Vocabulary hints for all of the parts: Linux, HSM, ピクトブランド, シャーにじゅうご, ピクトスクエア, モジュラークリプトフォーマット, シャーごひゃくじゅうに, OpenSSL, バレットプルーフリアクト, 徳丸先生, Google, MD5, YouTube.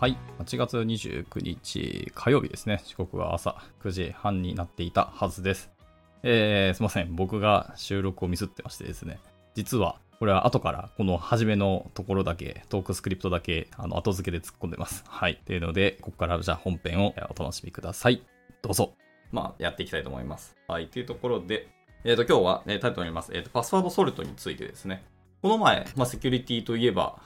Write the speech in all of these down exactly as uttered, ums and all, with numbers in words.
はい、はちがつにじゅうくにち火曜日ですね。時刻は朝くじはんになっていたはずです。えー、すいません、僕が収録をミスってましてですね、実はこれは後からこの初めのところだけトークスクリプトだけあの後付けで突っ込んでます。はい、というのでここからじゃあ本編をお楽しみください。どうぞ。まあやっていきたいと思います。はい、というところで、えー、と今日は、ね、タイトルにあります、えー、とパスワードソルトについてですね。この前、まあ、セキュリティといえば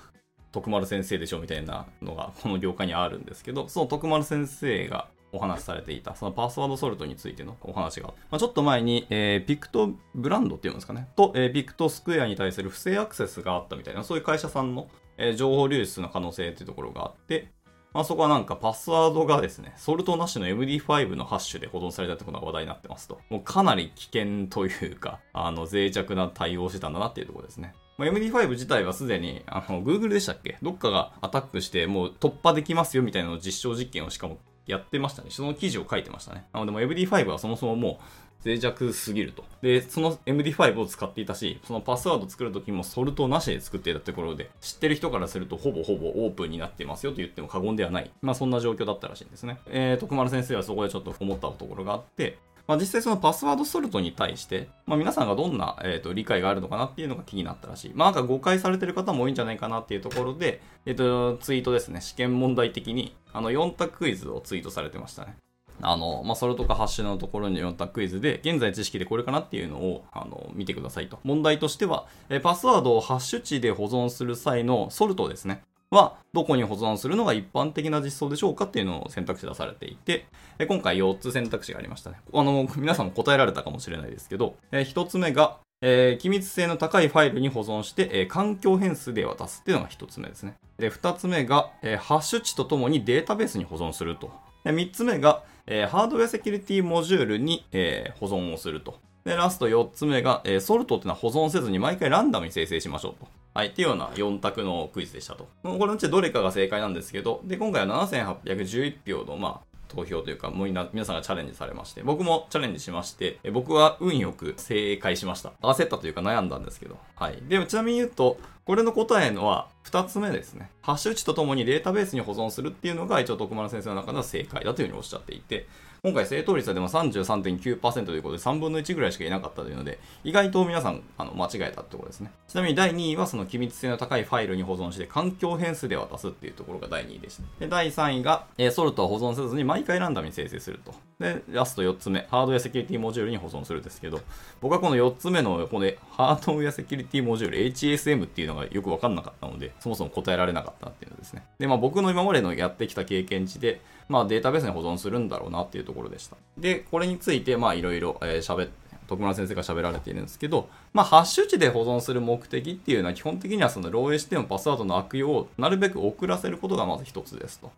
徳丸先生でしょみたいなのがこの業界にあるんですけど、その徳丸先生がお話しされていたそのパスワードソルトについてのお話が、まあ、ちょっと前に、えー、ピクトブランドっていうんですかねと、えー、ピクトスクエアに対する不正アクセスがあったみたいな、そういう会社さんの、えー、情報流出の可能性っていうところがあって、まあ、そこはなんかパスワードがですねソルトなしの エムディーファイブ のハッシュで保存されたってことが話題になってますと、もうかなり危険というかあの脆弱な対応してたんだなっていうところですね。まあ、エムディーファイブ 自体はすでにあの Google でしたっけ、どっかがアタックしてもう突破できますよみたいなのを実証実験をしかもやってましたね。その記事を書いてましたね。なのでも エムディーファイブ はそもそももう脆弱すぎると。で、その エムディーファイブ を使っていたし、そのパスワードを作るときもソルトなしで作っていたところで、知ってる人からするとほぼほぼオープンになってますよと言っても過言ではない。まあそんな状況だったらしいんですね。えー、徳丸先生はそこでちょっと思ったところがあって、まあ、実際そのパスワードソルトに対して、まあ、皆さんがどんな、えー、と理解があるのかなっていうのが気になったらしい。まあ、なんか誤解されてる方も多いんじゃないかなっていうところで、えー、とツイートですね、試験問題的にあのよん択クイズをツイートされてましたね。あの、まあ、ソルトかハッシュのところによん択クイズで、現在知識でこれかなっていうのをあの見てくださいと。問題としては、えー、パスワードをハッシュ値で保存する際のソルトですね。はどこに保存するのが一般的な実装でしょうかっていうのを選択肢出されていて、今回よっつ選択肢がありましたね。あの皆さんも答えられたかもしれないですけど、ひとつめが、えー、機密性の高いファイルに保存して、えー、環境変数で渡すっていうのがひとつめですね。で、ふたつめが、えー、ハッシュ値とともにデータベースに保存すると。で、みっつめが、えー、ハードウェアセキュリティモジュールに、えー、保存をすると。で、ラストよっつめが、えー、ソルトっていうのは保存せずに毎回ランダムに生成しましょうと。はい、っていうようなよん択のクイズでしたと。これのうちどれかが正解なんですけど、で、今回はななせんはっぴゃくじゅういち票の、まあ、投票というか、もう皆さんがチャレンジされまして、僕もチャレンジしまして、僕は運よく正解しました。焦ったというか悩んだんですけど。はい。でもちなみに言うと、これの答えのはふたつめですね。ハッシュ値とともにデータベースに保存するっていうのが一応徳丸先生の中では正解だというふうにおっしゃっていて、今回正答率はでも さんじゅうさんてんきゅうパーセント ということでさんぶんのいちぐらいしかいなかったというので、意外と皆さんあの間違えたってことですね。ちなみにだいにいはその機密性の高いファイルに保存して環境変数で渡すっていうところがだいにいでした。で、だいさんいが、えー、ソルトは保存せずに毎回ランダムに生成すると。で、ラストよっつめ、ハードウェアセキュリティモジュールに保存するですけど、僕はこのよっつめのこのハードウェアセキュリティモジュール エイチエスエム っていうのがよく分かんなかったので、そもそも答えられなかったっていうのですね。で、まあ僕の今までのやってきた経験値で、まあデータベースに保存するんだろうなっていうところでした。で、これについてまあいろいろ喋って、徳丸先生が喋られているんですけど、まあハッシュ値で保存する目的っていうのは基本的にはその漏洩してもパスワードの悪用をなるべく遅らせることがまず一つですと。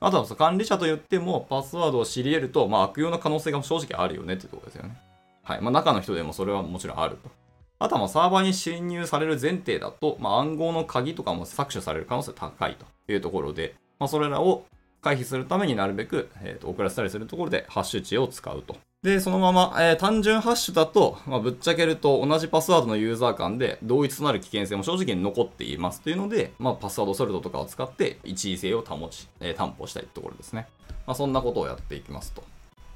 あとは管理者といってもパスワードを知り得ると、まあ悪用の可能性が正直あるよねっていうところですよね。はい。まあ中の人でもそれはもちろんあると。あとはサーバーに侵入される前提だと、まあ、暗号の鍵とかも搾取される可能性高いというところで、まあ、それらを回避するためになるべく、えー、と遅らせたりするところでハッシュ値を使うと。で、そのまま、えー、単純ハッシュだと、まあ、ぶっちゃけると同じパスワードのユーザー間で同一となる危険性も正直に残っていますというので、まあ、パスワードソルトとかを使って一時性を保ち、えー、担保したいところですね。まあ、そんなことをやっていきますと。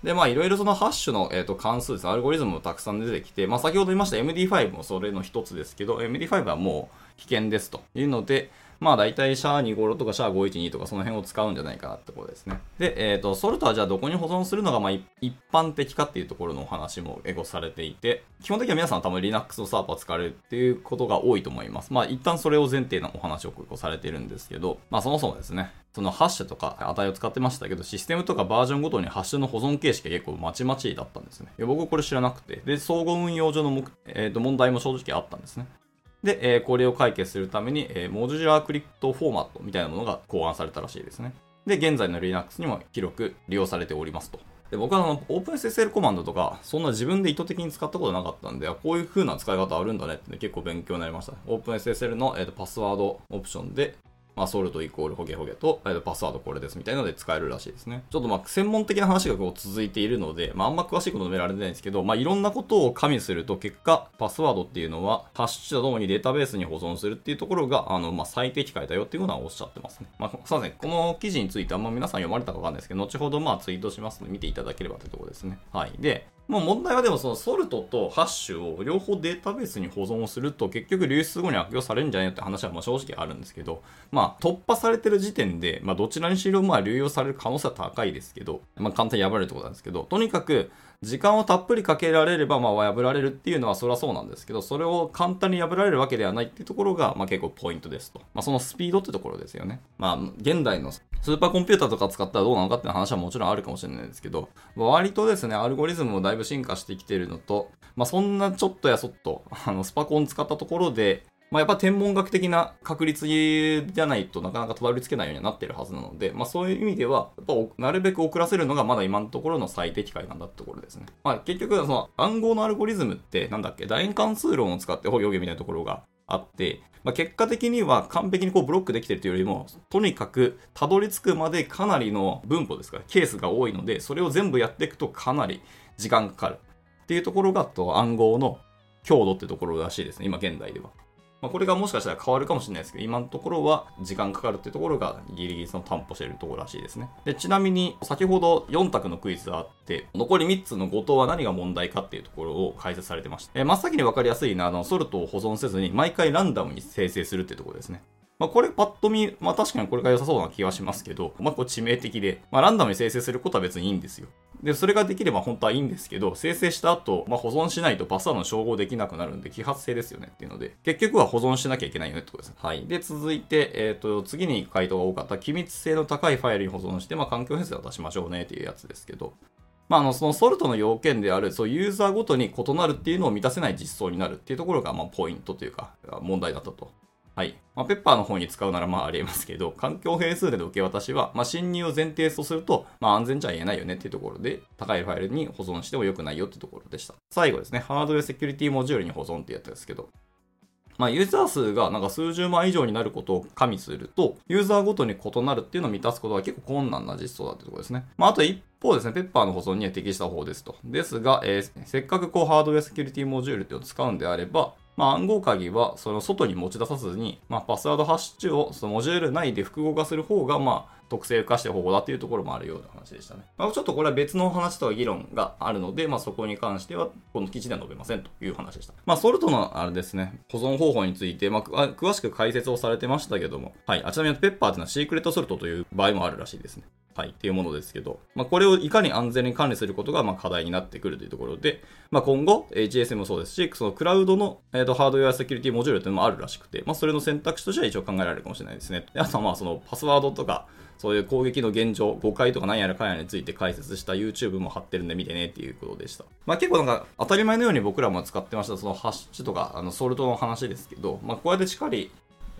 で、まあいろいろそのハッシュの、えー、と関数です。アルゴリズムもたくさん出てきて、まあ先ほど言いました エムディーファイブ もそれの一つですけど、エムディーファイブ はもう危険ですというので、まあ大体シャーにじゅうごとかシャーごひゃくじゅうにとかその辺を使うんじゃないかなってことですね。で、えっ、ー、と、ソルトはじゃあどこに保存するのがまあ一般的かっていうところのお話もエゴされていて、基本的には皆さん多分 Linux のサーバー使われるっていうことが多いと思います。まあ一旦それを前提のお話をされているんですけど、まあそもそもですね、そのハッシュとか値を使ってましたけど、システムとかバージョンごとにハッシュの保存形式が結構まちまちだったんですね。いや僕これ知らなくて、で、相互運用上の目、えー、と問題も正直あったんですね。で、えー、これを解決するために、えー、モジュラークリプトフォーマットみたいなものが考案されたらしいですね。で、現在の Linux にも広く利用されておりますと。で、僕はあの OpenSSL コマンドとか、そんな自分で意図的に使ったことなかったんで、こういう風な使い方あるんだねって結構勉強になりました。OpenSSL の、えー、とパスワードオプションで、まあ、ソルトイコールホゲホゲと、パスワードこれですみたいなので使えるらしいですね。ちょっとまあ、専門的な話がこう続いているので、まあ、あんま詳しいこと述べられてないんですけど、まあ、いろんなことを加味すると、結果、パスワードっていうのは、ハッシュとともにデータベースに保存するっていうところが、あの、まあ、最適解だよっていうのはおっしゃってますね。まあ、すいません。この記事についてあんま皆さん読まれたかわかんないですけど、後ほどまあ、ツイートしますので、見ていただければというところですね。はい。で、もう問題はでもそのソルトとハッシュを両方データベースに保存すると結局流出後に悪用されるんじゃないよって話はまあ正直あるんですけど、まあ突破されてる時点で、まあどちらにしろまあ流用される可能性は高いですけど、まあ簡単に破れるってことなんですけど、とにかく時間をたっぷりかけられればまあ破られるっていうのはそりゃそうなんですけど、それを簡単に破られるわけではないっていうところがまあ結構ポイントですと。まあそのスピードってところですよね。まあ現代のスーパーコンピューターとか使ったらどうなのかっていう話はもちろんあるかもしれないですけど、割とですね、アルゴリズムもだいぶ進化してきているのと、まあそんなちょっとやそっと、あのスパコン使ったところで、まあやっぱ天文学的な確率じゃないとなかなかたどり着けないようになってるはずなので、まあそういう意味では、やっぱなるべく遅らせるのがまだ今のところの最適解なんだってところですね。まあ結局その暗号のアルゴリズムってなんだっけ、楕円関数論を使ってほいほいみたいなところがあって、まあ、結果的には完璧にこうブロックできているというよりも、とにかくたどり着くまでかなりの分母ですから、ケースが多いので、それを全部やっていくとかなり時間かかるっていうところがと暗号の強度ってところらしいですね、今現代では。まあ、これがもしかしたら変わるかもしれないですけど、今のところは時間かかるってところがギリギリその担保しているところらしいですね。で、ちなみに先ほどよん択のクイズがあって、残りみっつのご答は何が問題かっていうところを解説されてました。えー、真っ先に分かりやすいのは、あの、ソルトを保存せずに毎回ランダムに生成するってところですね。まあ、これパッと見、まあ確かにこれが良さそうな気はしますけど、まあこう致命的で、まあランダムに生成することは別にいいんですよ。で、それができれば本当はいいんですけど、生成した後、まあ保存しないとパスワードの照合できなくなるんで、揮発性ですよねっていうので、結局は保存しなきゃいけないよねってことです。はい。で、続いて、えっと、次に回答が多かった、機密性の高いファイルに保存して、まあ環境変遷を出しましょうねっていうやつですけど、まあ、あのそのソルトの要件であるそうユーザーごとに異なるっていうのを満たせない実装になるっていうところが、まあポイントというか、問題だったと。はい。まあ、ペッパーの方に使うならまあありえますけど、環境変数での受け渡しは、まあ侵入を前提とすると、まあ安全じゃ言えないよねっていうところで、高いファイルに保存しても良くないよっていうところでした。最後ですね、ハードウェアセキュリティモジュールに保存ってやったんですけど、まあユーザー数がなんか数十万以上になることを加味すると、ユーザーごとに異なるっていうのを満たすことは結構困難な実装だっていうところですね。まああと一方ですね、ペッパーの保存には適した方ですと。ですが、えー、せっかくこうハードウェアセキュリティモジュールっていうのを使うんであれば、まあ、暗号鍵はその外に持ち出さずに、まあ、パスワードハッシュをそのモジュール内で複合化する方が、まあ、特性化して方法だっていうところもあるような話でしたね。まあ、ちょっとこれは別の話とは議論があるので、まあ、そこに関してはこの記事では述べませんという話でした。まあ、ソルトのあれですね、保存方法について、まあ、詳しく解説をされてましたけども、はい、あちなみにペッパーというのはシークレットソルトという場合もあるらしいですね。はい、っていうものですけど、まあ、これをいかに安全に管理することが、まあ、課題になってくるというところで、まあ、今後、エイチエスエム もそうですし、そのクラウドの、えーと、ハードウェアセキュリティモジュールというのもあるらしくて、まあ、それの選択肢としては一応考えられるかもしれないですね。で、あとはまあ、そのパスワードとか、そういう攻撃の現状、誤解とか何やらかんやらについて解説した YouTube も貼ってるんで見てねっていうことでした。まあ結構なんか当たり前のように僕らも使ってました、そのハッシュとか、あの、ソルトの話ですけど、まあこうやってしっかり、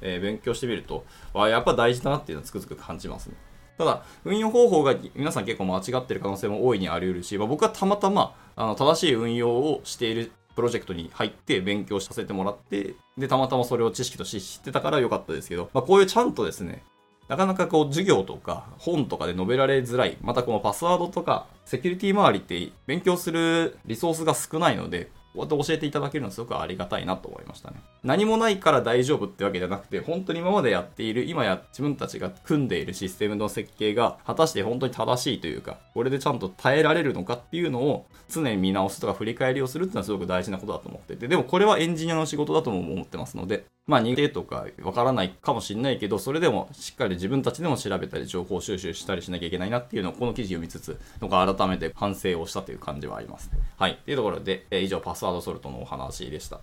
えー、勉強してみると、あ、やっぱ大事だなっていうのはつくづく感じますね。ただ、運用方法が皆さん結構間違ってる可能性も大いにあり得るし、まあ、僕はたまたまあの正しい運用をしているプロジェクトに入って勉強させてもらって、で、たまたまそれを知識として知ってたから良かったですけど、まあ、こういうちゃんとですね、なかなかこう授業とか本とかで述べられづらい、またこのパスワードとかセキュリティ周りって勉強するリソースが少ないので、こうやって教えていただけるのはすごくありがたいなと思いましたね。何もないから大丈夫ってわけじゃなくて、本当に今までやっている、今や自分たちが組んでいるシステムの設計が果たして本当に正しいというか、これでちゃんと耐えられるのかっていうのを常に見直すとか振り返りをするっていうのはすごく大事なことだと思ってて、でもこれはエンジニアの仕事だとも思ってますので、まあ、逃げとかわからないかもしれないけど、それでもしっかり自分たちでも調べたり情報収集したりしなきゃいけないなっていうのをこの記事を見つつ、なんか改めて反省をしたという感じはあります。はい。というところで、えー、以上パスワードソルトのお話でした。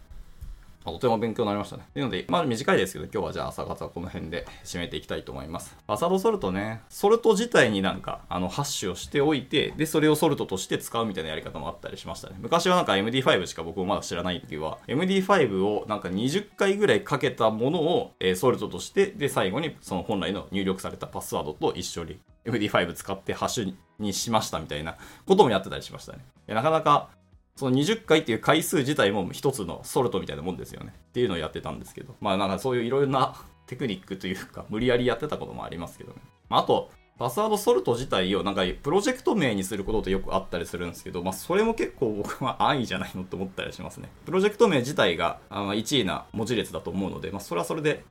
とても勉強になりましたね。というので、まあ短いですけど、今日はじゃあ朝方はこの辺で締めていきたいと思います。パスワードソルトね、ソルト自体になんか、あの、ハッシュをしておいて、で、それをソルトとして使うみたいなやり方もあったりしましたね。昔はなんか エムディーファイブ しか僕もまだ知らないっていうは、エムディーファイブ をなんかにじゅっかいぐらいかけたものを、えー、ソルトとして、で、最後にその本来の入力されたパスワードと一緒に エムディーファイブ 使ってハッシュにしましたみたいなこともやってたりしましたね。なかなか、そのにじゅっかいっていう回数自体も一つのソルトみたいなもんですよねっていうのをやってたんですけど、まあなんかそういういろいろなテクニックというか無理やりやってたこともありますけどね。あとパスワードソルト自体をなんかプロジェクト名にすることってよくあったりするんですけど、まあそれも結構僕は安易じゃないのって思ったりしますね。プロジェクト名自体がいちいな文字列だと思うので、まあそれはそれで、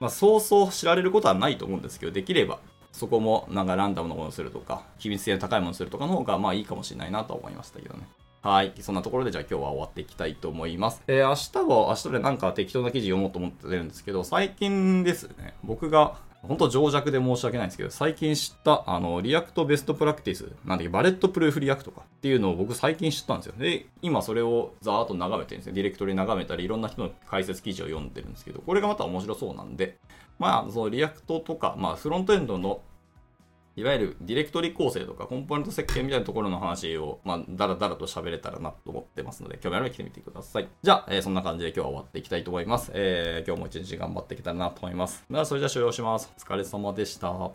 まあそうそう知られることはないと思うんですけど、できればそこもなんかランダムなものをするとか、機密性の高いものをするとかの方がまあいいかもしれないなとは思いましたけどね。はい。そんなところでじゃあ今日は終わっていきたいと思います。えー、明日は明日でなんか適当な記事読もうと思ってるんですけど、最近ですね、僕が本当情弱で申し訳ないんですけど、最近知ったあのリアクトベストプラクティスなんだっけ、バレットプルーフリアクトかっていうのを僕最近知ったんですよ。で、今それをざーっと眺めてるんですね。ディレクトリ眺めたり、いろんな人の解説記事を読んでるんですけど、これがまた面白そうなんで、まあそのリアクトとか、まあフロントエンドのいわゆるディレクトリ構成とかコンポーネント設計みたいなところの話を、まあ、だらだらと喋れたらなと思ってますので、興味あれば来てみてください。じゃあ、えー、そんな感じで今日は終わっていきたいと思います。えー、今日も一日頑張っていきたいなと思います。では、それじゃあ終了します。お疲れ様でした。